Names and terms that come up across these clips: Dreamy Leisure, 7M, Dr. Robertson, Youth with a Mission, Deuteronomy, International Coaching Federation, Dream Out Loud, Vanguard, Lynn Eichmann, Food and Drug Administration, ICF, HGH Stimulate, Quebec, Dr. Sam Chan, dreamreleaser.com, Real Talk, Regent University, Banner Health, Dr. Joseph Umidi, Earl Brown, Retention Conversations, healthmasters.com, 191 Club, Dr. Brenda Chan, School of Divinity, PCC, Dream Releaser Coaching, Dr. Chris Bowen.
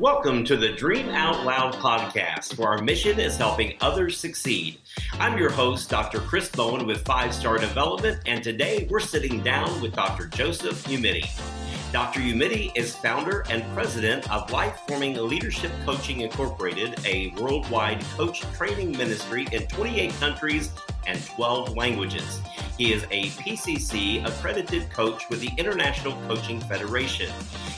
Welcome to the Dream Out Loud podcast, where our mission is helping others succeed. I'm your host, Dr. Chris Bowen with 5 Star Development, and today we're sitting down with Dr. Joseph Umidi. Dr. Umidi is founder and president of Life Forming Leadership Coaching Incorporated, a worldwide coach training ministry in 28 countries and 12 languages. He is a PCC accredited coach with the International Coaching Federation.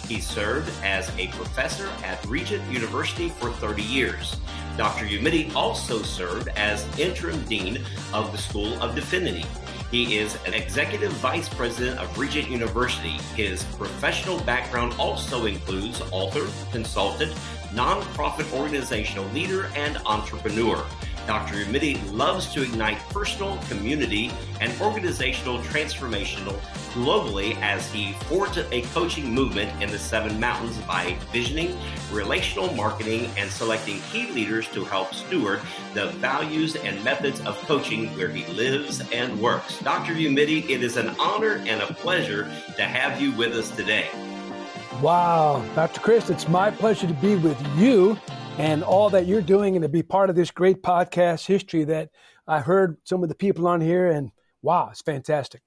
He served as a professor at Regent University for 30 years. Dr. Umidi also served as interim dean of the School of Divinity. He is an executive vice president of Regent University. His professional background also includes author, consultant, nonprofit organizational leader, and entrepreneur. Dr. Umidi loves to ignite personal, community, and organizational transformational globally as he forged a coaching movement in the Seven Mountains by visioning, relational marketing, and selecting key leaders to help steward the values and methods of coaching where he lives and works. Dr. Umidi, it is an honor and a pleasure to have you with us today. Wow, Dr. Chris, it's my pleasure to be with you and all that you're doing and to be part of this great podcast history that I heard some of the people on here, and wow, it's fantastic.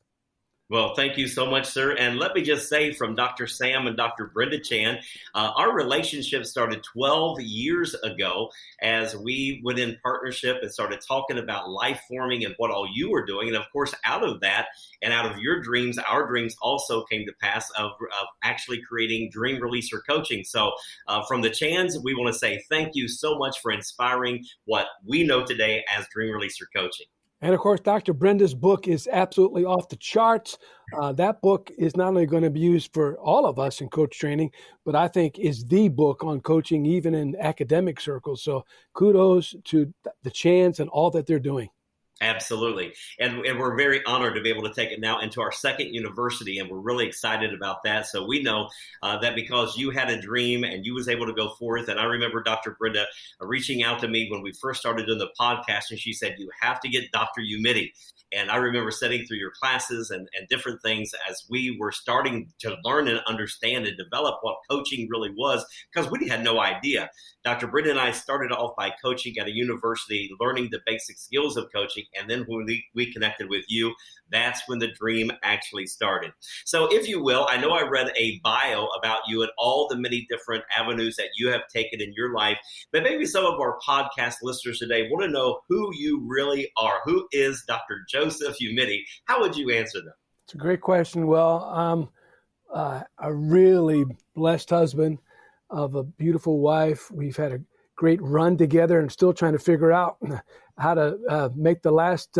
Well, thank you so much, sir. And let me just say from Dr. Sam and Dr. Brenda Chan, our relationship started 12 years ago as we went in partnership and started talking about life forming and what all you were doing. And of course, out of that and out of your dreams, our dreams also came to pass of actually creating Dream Releaser Coaching. So from the Chans, we want to say thank you so much for inspiring what we know today as Dream Releaser Coaching. And of course, Dr. Brenda's book is absolutely off the charts. That book is not only going to be used for all of us in coach training, but I think is the book on coaching, even in academic circles. So kudos to the Chans and all that they're doing. Absolutely. And we're very honored to be able to take it now into our second university, and we're really excited about that. So we know that because you had a dream and you was able to go forth. And I remember Dr. Brenda reaching out to me when we first started doing the podcast, and she said, you have to get Dr. Umidi. And I remember sitting through your classes and different things as we were starting to learn and understand and develop what coaching really was, because we had no idea. Dr. Brenda and I started off by coaching at a university, learning the basic skills of coaching. And then when we connected with you, that's when the dream actually started. So if you will, I know I read a bio about you and all the many different avenues that you have taken in your life, but maybe some of our podcast listeners today want to know who you really are. Who is Dr. Joseph Umidi? How would you answer them? It's a great question. Well, I'm a really blessed husband of a beautiful wife. We've had a great run together and still trying to figure out how to make the last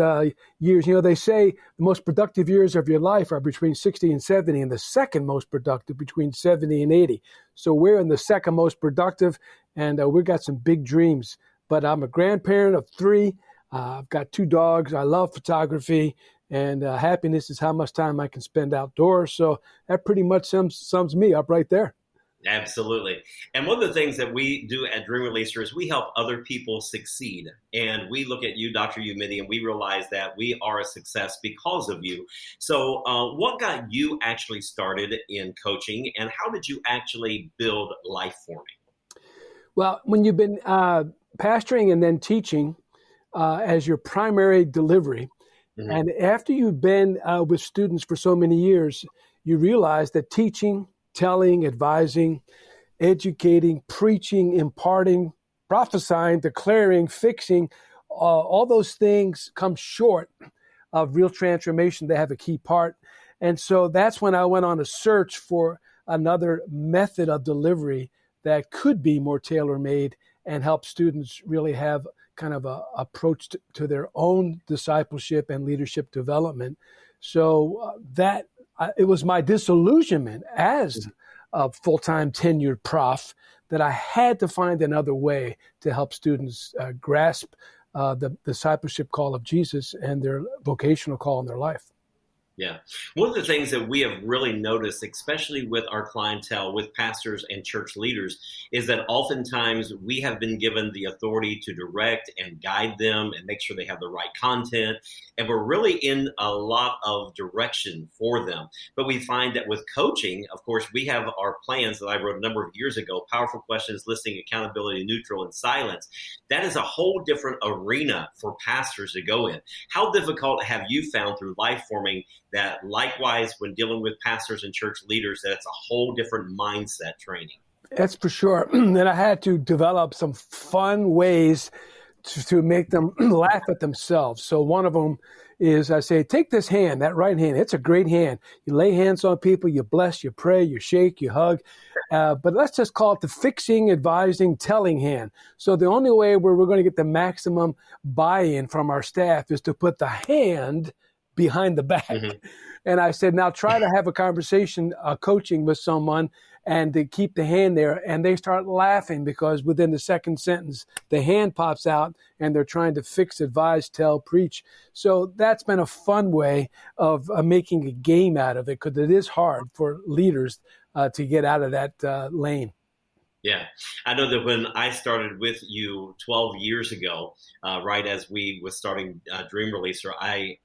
years. You know, they say the most productive years of your life are between 60 and 70, and the second most productive between 70 and 80. So we're in the second most productive, and we've got some big dreams. But I'm a grandparent of three. I've got two dogs. I love photography, and happiness is how much time I can spend outdoors. So that pretty much sums me up right there. Absolutely. And one of the things that we do at Dream Releaser is we help other people succeed. And we look at you, Dr. Umidi, and we realize that we are a success because of you. So what got you actually started in coaching, and how did you actually build life forming? Well, when you've been pastoring and then teaching as your primary delivery, mm-hmm. and after you've been with students for so many years, you realize that teaching, telling, advising, educating, preaching, imparting, prophesying, declaring, fixing, all those things come short of real transformation. They have a key part. And so that's when I went on a search for another method of delivery that could be more tailor-made and help students really have kind of an approach to their own discipleship and leadership development. So it was my disillusionment as a full-time tenured prof that I had to find another way to help students grasp the discipleship call of Jesus and their vocational call in their life. Yeah. One of the things that we have really noticed, especially with our clientele, with pastors and church leaders, is that oftentimes we have been given the authority to direct and guide them and make sure they have the right content. And we're really in a lot of direction for them. But we find that with coaching, of course, we have our plans that I wrote a number of years ago, Powerful Questions, Listening, Accountability, Neutral, and Silence. That is a whole different arena for pastors to go in. How difficult have you found through life forming that likewise when dealing with pastors and church leaders, that's a whole different mindset training? That's for sure. And I had to develop some fun ways to make them laugh at themselves. So one of them is I say, take this hand, that right hand. It's a great hand. You lay hands on people, you bless, you pray, you shake, you hug. But let's just call it the fixing, advising, telling hand. So the only way where we're going to get the maximum buy-in from our staff is to put the hand behind the back. Mm-hmm. And I said, now try to have a conversation, coaching with someone and to keep the hand there. And they start laughing because within the second sentence, the hand pops out and they're trying to fix, advise, tell, preach. So that's been a fun way of making a game out of it because it is hard for leaders to get out of that lane. Yeah. I know that when I started with you 12 years ago, right as we was starting Dream Releaser, I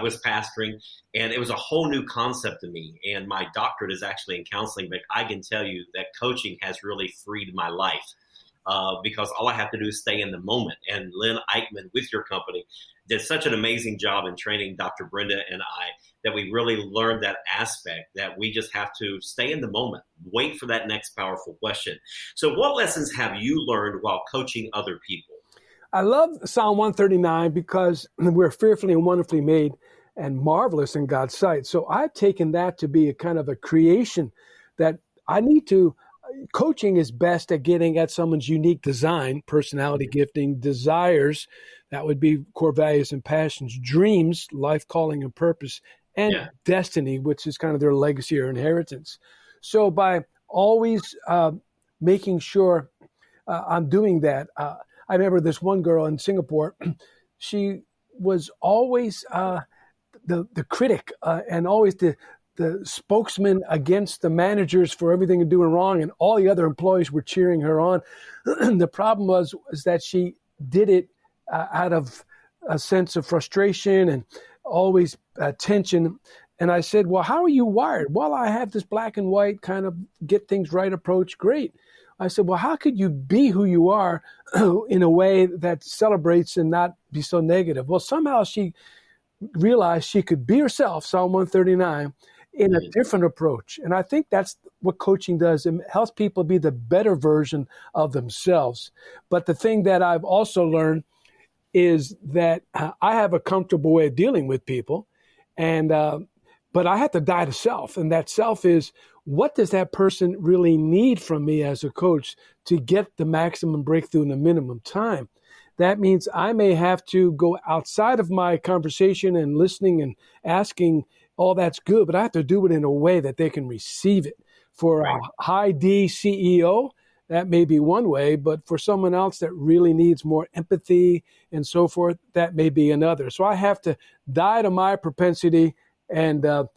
was pastoring and it was a whole new concept to me. And my doctorate is actually in counseling, but I can tell you that coaching has really freed my life. Because all I have to do is stay in the moment. And Lynn Eichmann with your company did such an amazing job in training Dr. Brenda and I that we really learned that aspect that we just have to stay in the moment, wait for that next powerful question. So what lessons have you learned while coaching other people? I love Psalm 139 because we're fearfully and wonderfully made and marvelous in God's sight. So I've taken that to be a kind of a creation that I need to. Coaching is best at getting at someone's unique design, personality, gifting, desires. That would be core values and passions, dreams, life calling and purpose, and destiny, which is kind of their legacy or inheritance. So by always making sure I'm doing that, I remember this one girl in Singapore, she was always the critic and always the spokesman against the managers for everything they're doing wrong, and all the other employees were cheering her on. The problem was that she did it out of a sense of frustration and always tension. And I said, well, how are you wired? Well, I have this black and white kind of get things right approach. Great. I said, well, how could you be who you are in a way that celebrates and not be so negative? Well, somehow she realized she could be herself, Psalm 139, in a different approach. And I think that's what coaching does. It helps people be the better version of themselves. But the thing that I've also learned is that I have a comfortable way of dealing with people, and but I have to die to self. And that self is, what does that person really need from me as a coach to get the maximum breakthrough in the minimum time? That means I may have to go outside of my conversation and listening and asking. All that's good, but I have to do it in a way that they can receive it. For a high D CEO, that may be one way, but for someone else that really needs more empathy and so forth, that may be another. So I have to die to my propensity and to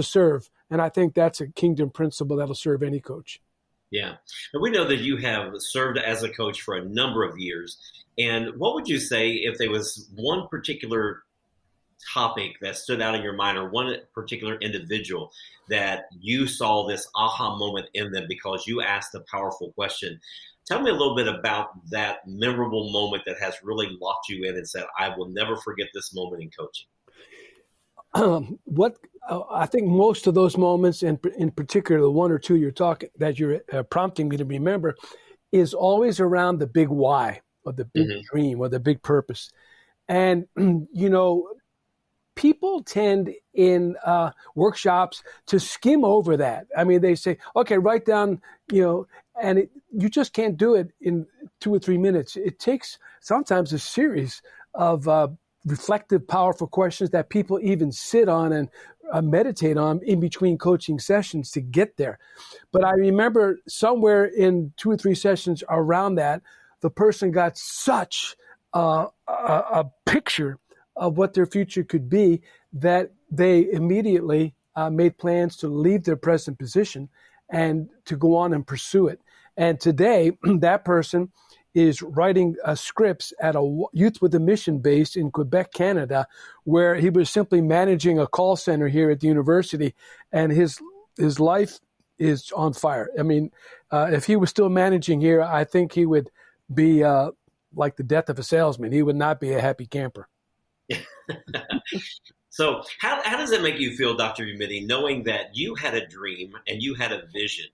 serve. And I think that's a kingdom principle that'll serve any coach. Yeah. And we know that you have served as a coach for a number of years. And what would you say if there was one particular topic that stood out in your mind, or one particular individual that you saw this aha moment in them because you asked a powerful question? Tell me a little bit about that memorable moment that has really locked you in and said, I will never forget this moment in coaching. I think most of those moments, and in particular the one or two you're prompting me to remember, is always around the big why, or the big dream, or the big purpose. And people tend in workshops to skim over that. I mean, they say, okay, write down, and you just can't do it in 2 or 3 minutes. It takes sometimes a series of reflective, powerful questions that people even sit on and meditate on in between coaching sessions to get there. But I remember somewhere in 2 or 3 sessions around that, the person got such a picture of what their future could be, that they immediately made plans to leave their present position and to go on and pursue it. And today, that person is writing scripts at a Youth with a Mission base in Quebec, Canada, where he was simply managing a call center here at the university, and his life is on fire. I mean, if he was still managing here, I think he would be like the death of a salesman. He would not be a happy camper. So how does it make you feel, Dr. Umidi, knowing that you had a dream and you had a vision,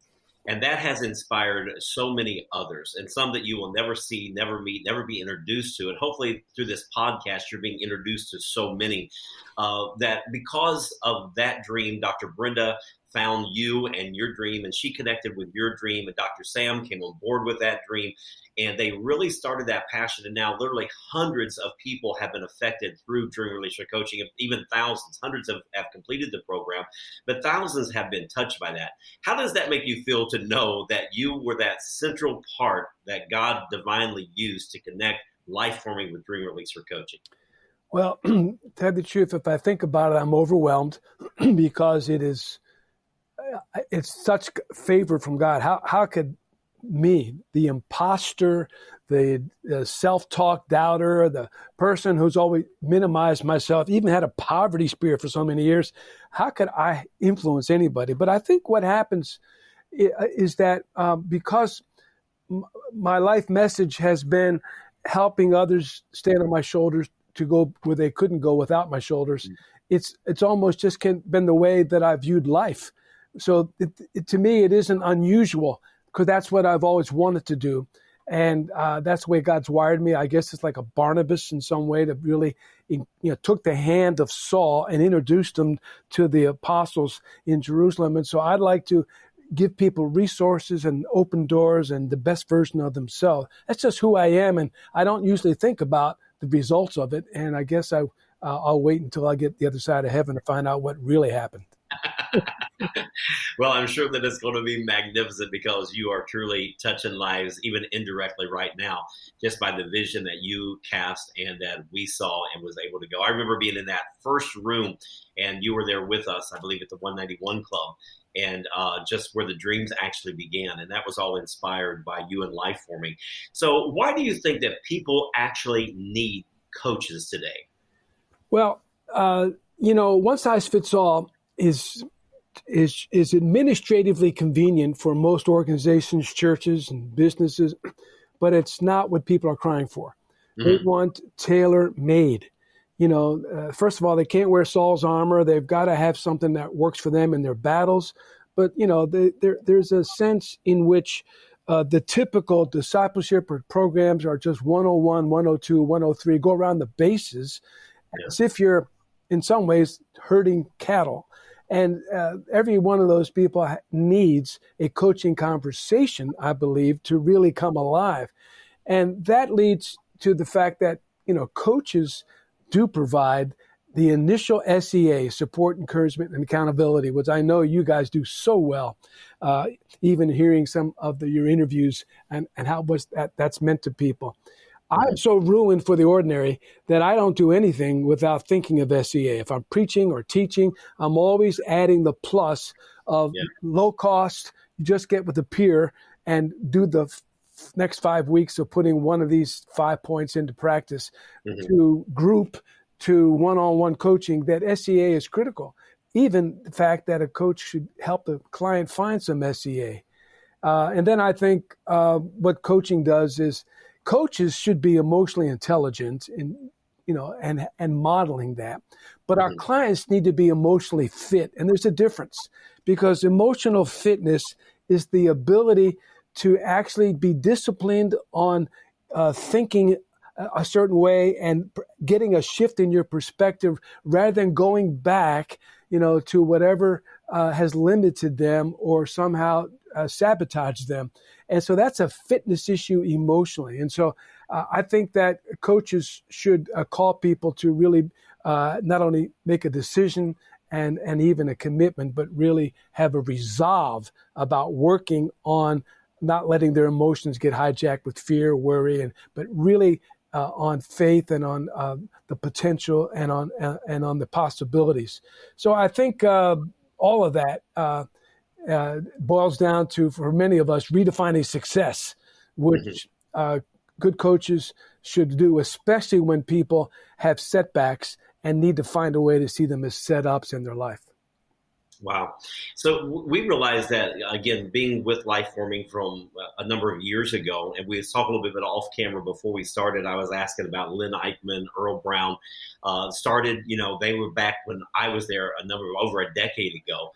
and that has inspired so many others, and some that you will never see, never meet, never be introduced to? And hopefully through this podcast, you're being introduced to so many that because of that dream, Dr. Brenda found you and your dream, and she connected with your dream, and Dr. Sam came on board with that dream, and they really started that passion. And now literally hundreds of people have been affected through Dream Releaser Coaching, even thousands, hundreds have completed the program, but thousands have been touched by that. How does that make you feel to know that you were that central part that God divinely used to connect Life Forming with Dream Releaser Coaching? Well, to tell the truth, if I think about it, I'm overwhelmed because it's such favor from God. How could me, the imposter, the self-talk doubter, the person who's always minimized myself, even had a poverty spirit for so many years, how could I influence anybody? But I think what happens is that because my life message has been helping others stand on my shoulders to go where they couldn't go without my shoulders, it's almost just been the way that I viewed life. So to me, it isn't unusual because that's what I've always wanted to do. And that's the way God's wired me. I guess it's like a Barnabas in some way that really took the hand of Saul and introduced him to the apostles in Jerusalem. And so I'd like to give people resources and open doors and the best version of themselves. That's just who I am. And I don't usually think about the results of it. And I guess I'll wait until I get the other side of heaven to find out what really happened. Well, I'm sure that it's going to be magnificent because you are truly touching lives, even indirectly right now, just by the vision that you cast and that we saw and was able to go. I remember being in that first room and you were there with us, I believe, at the 191 Club and just where the dreams actually began. And that was all inspired by you and Life Forming. So why do you think that people actually need coaches today? Well, one size fits all is administratively convenient for most organizations, churches, and businesses, but it's not what people are crying for. Mm-hmm. They want tailor-made. First of all, they can't wear Saul's armor. They've got to have something that works for them in their battles. But, there's a sense in which the typical discipleship or programs are just 101, 102, 103, go around the bases as if you're, in some ways, herding cattle. And every one of those people needs a coaching conversation, I believe, to really come alive. And that leads to the fact that, coaches do provide the initial SEA, support, encouragement, and accountability, which I know you guys do so well, even hearing some of your interviews and how much that's meant to people. I'm so ruined for the ordinary that I don't do anything without thinking of SEA. If I'm preaching or teaching, I'm always adding the plus of low cost. You just get with a peer and do the next 5 weeks of putting one of these 5 points into practice to group, to one-on-one coaching. That SEA is critical. Even the fact that a coach should help the client find some SEA. And then I think what coaching does is coaches should be emotionally intelligent and modeling that. But our clients need to be emotionally fit. And there's a difference because emotional fitness is the ability to actually be disciplined on thinking a certain way and getting a shift in your perspective rather than going back, to whatever has limited them or somehow sabotage them. And so that's a fitness issue emotionally. And so I think that coaches should call people to really not only make a decision and even a commitment, but really have a resolve about working on not letting their emotions get hijacked with fear, worry, but really on faith and on the potential and on the possibilities. So I think all of that boils down to, for many of us, redefining success, which good coaches should do, especially when people have setbacks and need to find a way to see them as set-ups in their life. Wow. So we realized that, again, being with Life Forming from a number of years ago, and we talked a little bit about off camera before we started. I was asking about Lynn Eichmann, Earl Brown, started, you know, they were back when I was there over a decade ago.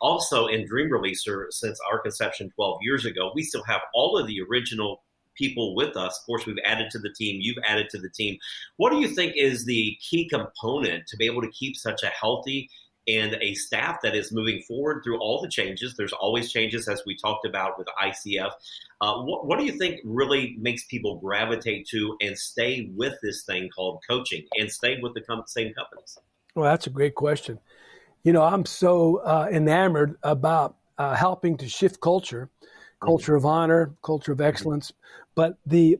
Also in Dream Releaser, since our conception 12 years ago, we still have all of the original people with us. Of course, we've added to the team. You've added to the team. What do you think is the key component to be able to keep such a healthy and a staff that is moving forward through all the changes? There's always changes, as we talked about with ICF. What do you think really makes people gravitate to and stay with this thing called coaching and stay with the same companies? Well, that's a great question. You know, I'm so enamored about helping to shift culture of honor, culture of excellence. But the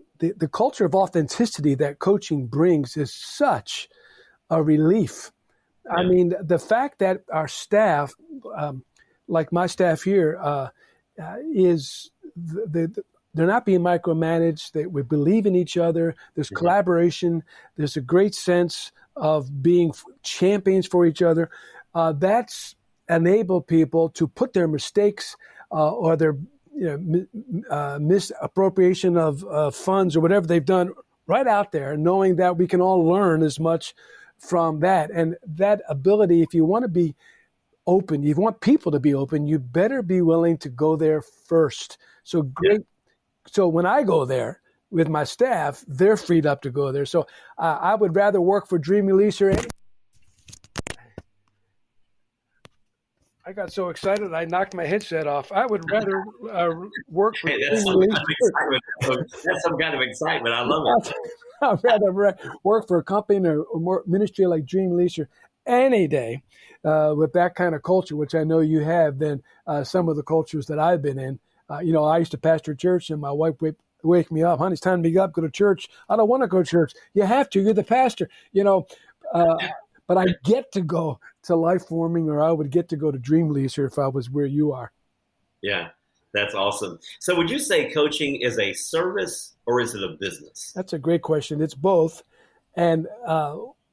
culture of authenticity that coaching brings is such a relief. Yeah. I mean, the fact that our staff, like my staff here, is they're not being micromanaged. We believe in each other. There's collaboration. There's a great sense of being champions for each other. That's enabled people to put their mistakes or their misappropriation of funds or whatever they've done right out there, knowing that we can all learn as much from that. And that ability, if you want to be open, you want people to be open, you better be willing to go there first. So great. Yeah. So when I go there with my staff, they're freed up to go there. So I would rather work for Dreamy Leisure. I got so excited I knocked my headset off. I would rather work for that's some kind of excitement. I love it. I'd rather work for a company or ministry like Dream Leisure any day with that kind of culture, which I know you have, than some of the cultures that I've been in. You know, I used to pastor a church, and my wife would wake me up. Honey, it's time to get up, go to church. I don't want to go to church. You have to. You're the pastor. You know, but I get to go to Life Forming, or I would get to go to Dream Leaser if I was where you are. Yeah, that's awesome. So would you say coaching is a service or is it a business? That's a great question. It's both. And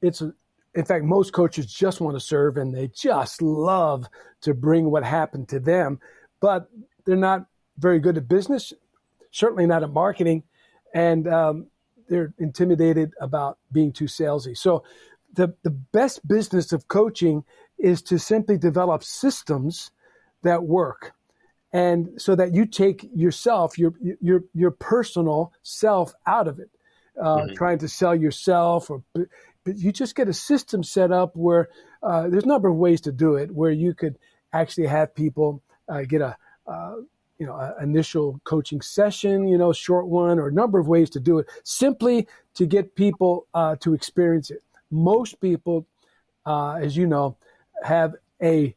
in fact, most coaches just want to serve and they just love to bring what happened to them, but they're not very good at business, certainly not at marketing, and they're intimidated about being too salesy. So the best business of coaching is to simply develop systems that work, and so that you take yourself, your personal self out of it, trying to sell yourself, but you just get a system set up where there's a number of ways to do it, where you could actually have people get a initial coaching session, short one, or a number of ways to do it, simply to get people to experience it. Most people, as you know, have a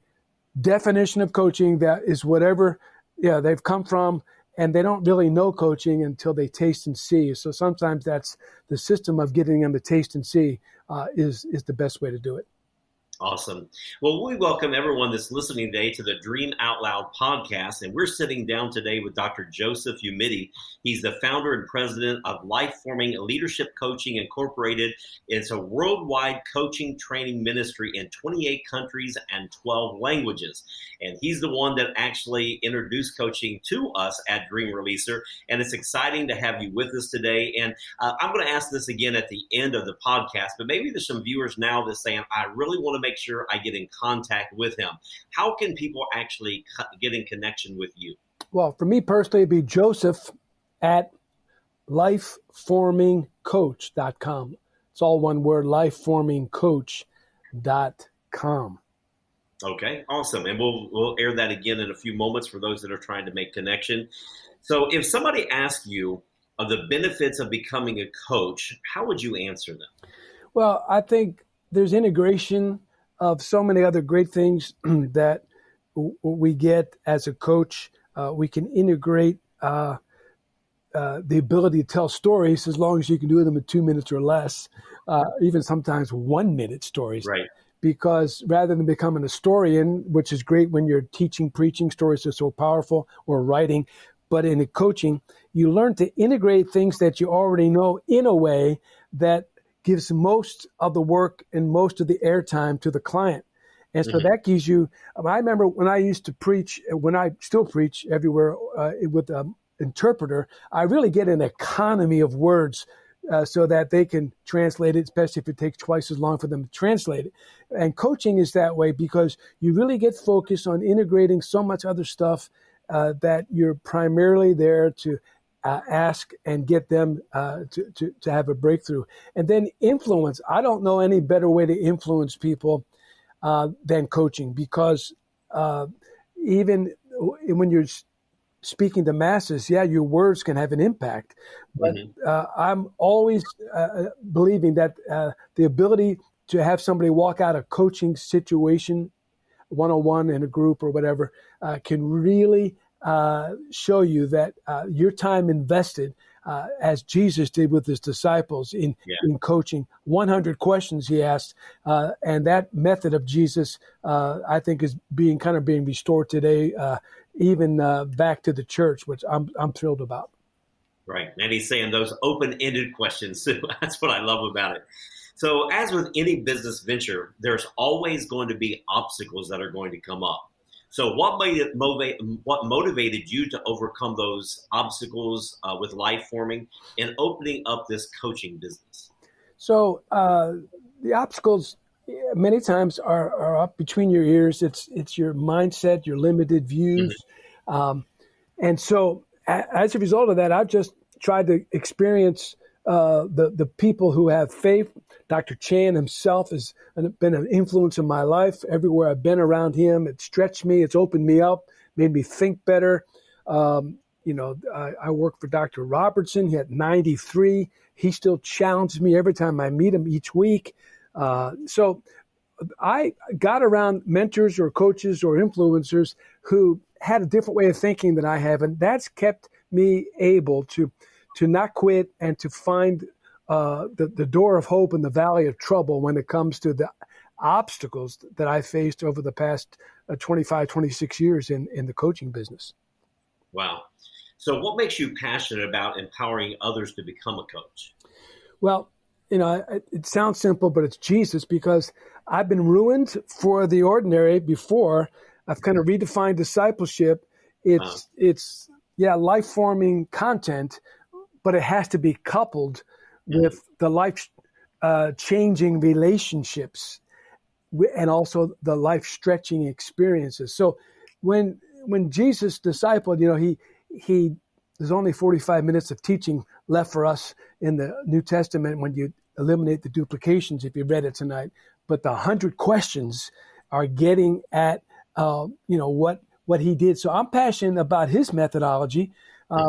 definition of coaching that is whatever they've come from, and they don't really know coaching until they taste and see. So sometimes that's the system of getting them to taste and see is the best way to do it. Awesome. Well, we welcome everyone that's listening today to the Dream Out Loud podcast. And we're sitting down today with Dr. Joseph Umidi. He's the founder and president of Life Forming Leadership Coaching Incorporated. It's a worldwide coaching training ministry in 28 countries and 12 languages. And he's the one that actually introduced coaching to us at Dream Releaser. And it's exciting to have you with us today. And I'm going to ask this again at the end of the podcast, but maybe there's some viewers now that's saying, I really want to make sure I get in contact with him. How can people actually get in connection with you? Well, for me personally, it'd be joseph@lifeformingcoach.com. It's all one word, lifeformingcoach.com. Okay, awesome. And we'll air that again in a few moments for those that are trying to make connection. So if somebody asks you of the benefits of becoming a coach, how would you answer them? Well, I think there's integration of so many other great things that we get as a coach. We can integrate the ability to tell stories, as long as you can do them in 2 minutes or less, even sometimes 1 minute stories. Right. Because rather than becoming a historian, which is great when you're teaching, preaching, stories are so powerful, or writing, but in coaching, you learn to integrate things that you already know in a way that gives most of the work and most of the airtime to the client. And so that gives you, I remember when I used to preach, when I still preach everywhere with an interpreter, I really get an economy of words so that they can translate it, especially if it takes twice as long for them to translate it. And coaching is that way because you really get focused on integrating so much other stuff that you're primarily there to ask and get them to have a breakthrough. And then influence. I don't know any better way to influence people than coaching, because even when you're speaking to masses, your words can have an impact. But I'm always believing that the ability to have somebody walk out a coaching situation, one-on-one in a group or whatever, can really show you that your time invested, as Jesus did with his disciples in coaching, 100 questions he asked, and that method of Jesus, I think, is being restored today, even back to the church, which I'm thrilled about. Right, and he's saying those open-ended questions too. That's what I love about it. So, as with any business venture, there's always going to be obstacles that are going to come up. So what motivated you to overcome those obstacles with Life Forming and opening up this coaching business? So the obstacles many times are up between your ears. It's your mindset, your limited views. And so as a result of that, I've just tried to experience the people who have faith. Dr. Chan himself has been an influence in my life. Everywhere I've been around him, it stretched me, it's opened me up, made me think better. I work for Dr. Robertson. He had 93. He still challenges me every time I meet him each week. So I got around mentors or coaches or influencers who had a different way of thinking than I have, and that's kept me able to not quit and to find the door of hope in the valley of trouble when it comes to the obstacles that I faced over the past 25, 26 years in the coaching business. Wow. So what makes you passionate about empowering others to become a coach? Well, it sounds simple, but it's Jesus, because I've been ruined for the ordinary before. I've kind of redefined discipleship. It's life-forming content, but it has to be coupled with the life-changing relationships and also the life-stretching experiences. So when Jesus discipled, he there's only 45 minutes of teaching left for us in the New Testament when you eliminate the duplications, if you read it tonight. But the 100 questions are getting at what he did. So I'm passionate about his methodology,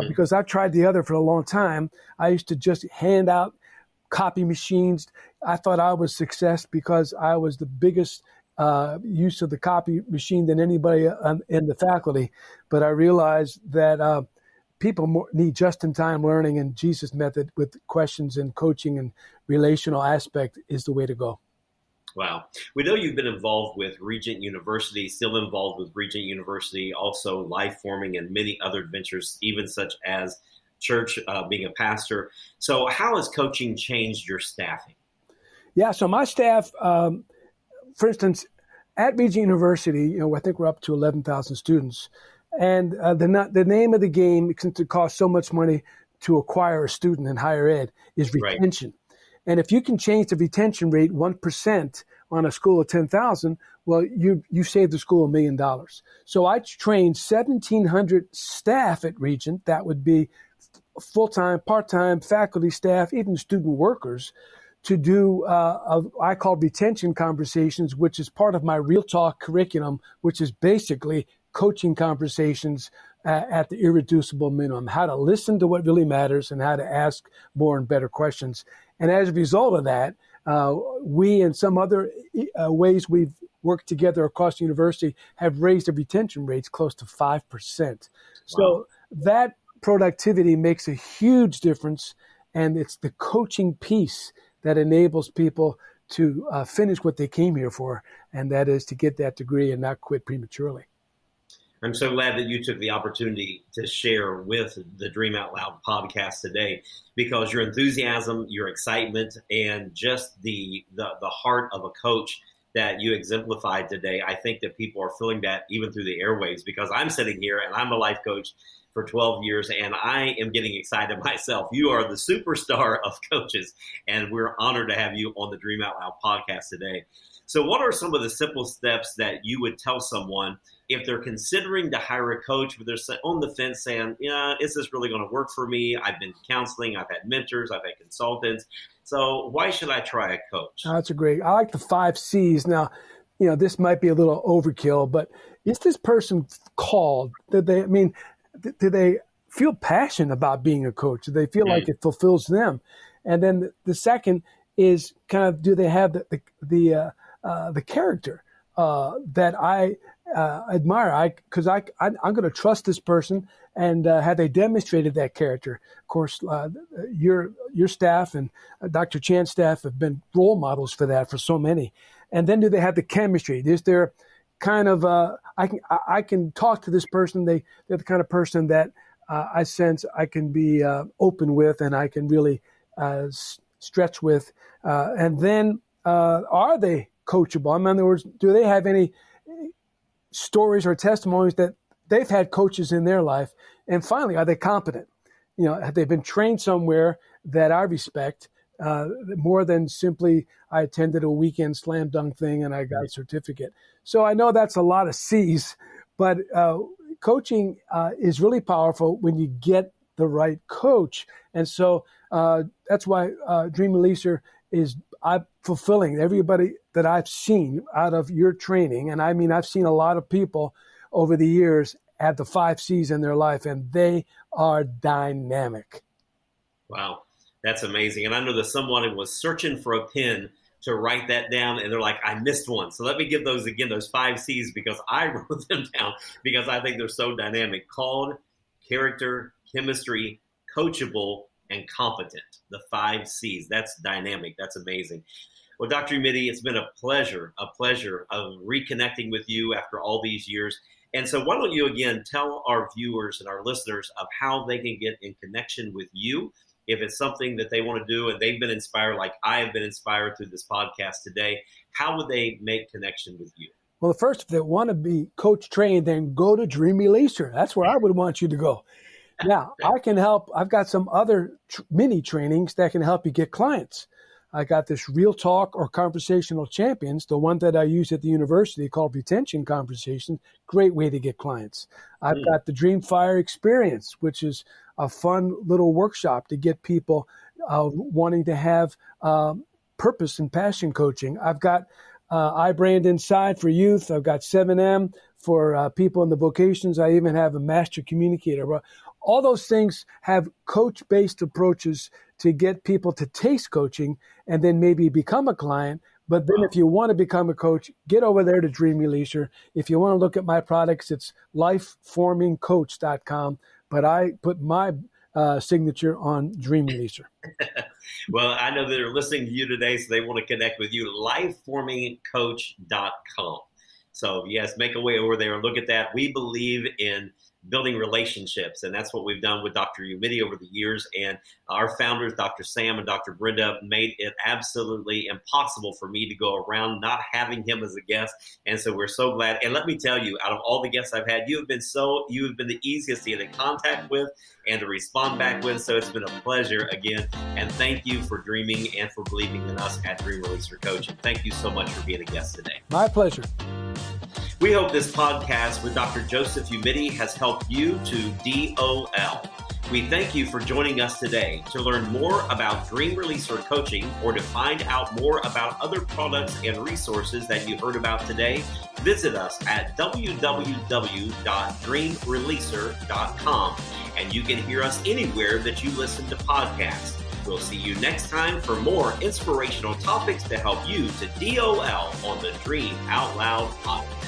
because I've tried the other for a long time. I used to just hand out copy machines. I thought I was success because I was the biggest use of the copy machine than anybody in the faculty. But I realized that people need just-in-time learning, and Jesus' method with questions and coaching and relational aspect is the way to go. Wow. We know you've been involved with Regent University, still involved with Regent University, also Life Forming and many other ventures, even such as church, being a pastor. So how has coaching changed your staffing? Yeah, so my staff, for instance, at Regent University, I think we're up to 11,000 students. And the name of the game, since it costs so much money to acquire a student in higher ed, is retention. Right. And if you can change the retention rate 1% on a school of 10,000, well, you save the school $1 million. So I trained 1,700 staff at Regent. That would be full-time, part-time, faculty, staff, even student workers, to do I call retention conversations, which is part of my Real Talk curriculum, which is basically coaching conversations at the irreducible minimum, how to listen to what really matters and how to ask more and better questions. And as a result of that, we and some other ways we've worked together across the university have raised the retention rates close to 5%. Wow. So that productivity makes a huge difference, and it's the coaching piece that enables people to finish what they came here for, and that is to get that degree and not quit prematurely. I'm so glad that you took the opportunity to share with the Dream Out Loud podcast today, because your enthusiasm, your excitement, and just the heart of a coach that you exemplified today, I think that people are feeling that even through the airwaves, because I'm sitting here and I'm a life coach for 12 years and I am getting excited myself. You are the superstar of coaches, and we're honored to have you on the Dream Out Loud podcast today. So what are some of the simple steps that you would tell someone if they're considering to hire a coach, but they're on the fence saying, yeah, is this really going to work for me? I've been counseling, I've had mentors, I've had consultants. So why should I try a coach? That's a great, I like the 5 C's. Now, you know, this might be a little overkill, but is this person called? Do they feel passionate about being a coach? Do they feel like it fulfills them? And then the second is kind of, do they have the character that I admire, because I'm going to trust this person, and had they demonstrated that character. Of course, your staff and Dr. Chan's staff have been role models for that for so many. And then do they have the chemistry? Is there kind of I can talk to this person? They're the kind of person that I sense I can be open with, and I can really stretch with. And then are they coachable? In other words, do they have any stories or testimonies that they've had coaches in their life? And finally, are they competent? You know, have they been trained somewhere that I respect more than simply I attended a weekend slam dunk thing and I got a certificate? So I know that's a lot of C's, but coaching is really powerful when you get the right coach. And so that's why Dream Releaser is fulfilling. Everybody that I've seen out of your training, and I mean, I've seen a lot of people over the years have the 5 C's in their life, and they are dynamic. Wow, that's amazing. And I know that someone was searching for a pen to write that down, and they're like, I missed one. So let me give those again, those 5 C's, because I wrote them down because I think they're so dynamic. Called, character, chemistry, coachable, and competent. The 5 C's. That's dynamic. That's amazing. Well, Dr. Umidi, it's been a pleasure of reconnecting with you after all these years. And so why don't you again tell our viewers and our listeners of how they can get in connection with you if it's something that they want to do and they've been inspired, like I have been inspired through this podcast today. How would they make connection with you? Well, first, if they want to be coach trained, then go to Dreamy Leisure. That's where I would want you to go. Now, I can help. I've got some other mini trainings that can help you get clients. I got this Real Talk or Conversational Champions, the one that I use at the university called Retention Conversations. Great way to get clients. I've got the Dream Fire Experience, which is a fun little workshop to get people wanting to have purpose and passion coaching. I've got iBrand Inside for youth. I've got 7M for people in the vocations. I even have a master communicator. All those things have coach-based approaches to get people to taste coaching and then maybe become a client. But then if you want to become a coach, get over there to Dreamy Leisure. If you want to look at my products, it's lifeformingcoach.com. But I put my signature on Dreamy Leisure. Well, I know they're listening to you today, so they want to connect with you. Lifeformingcoach.com. So yes, make a way over there and look at that. We believe in building relationships, and that's what we've done with Dr. Umidi over the years. And our founders, Dr. Sam and Dr. Brenda, made it absolutely impossible for me to go around not having him as a guest. And so we're so glad. And let me tell you, out of all the guests I've had, you have been the easiest to get in contact with and to respond back with. So it's been a pleasure again. And thank you for dreaming and for believing in us at Dream Releaser Coaching. Thank you so much for being a guest today. My pleasure. We hope this podcast with Dr. Joseph Umidi has helped you to DOL. We thank you for joining us today. To learn more about Dream Releaser Coaching or to find out more about other products and resources that you heard about today, visit us at www.dreamreleaser.com, and you can hear us anywhere that you listen to podcasts. We'll see you next time for more inspirational topics to help you to DOL on the Dream Out Loud podcast.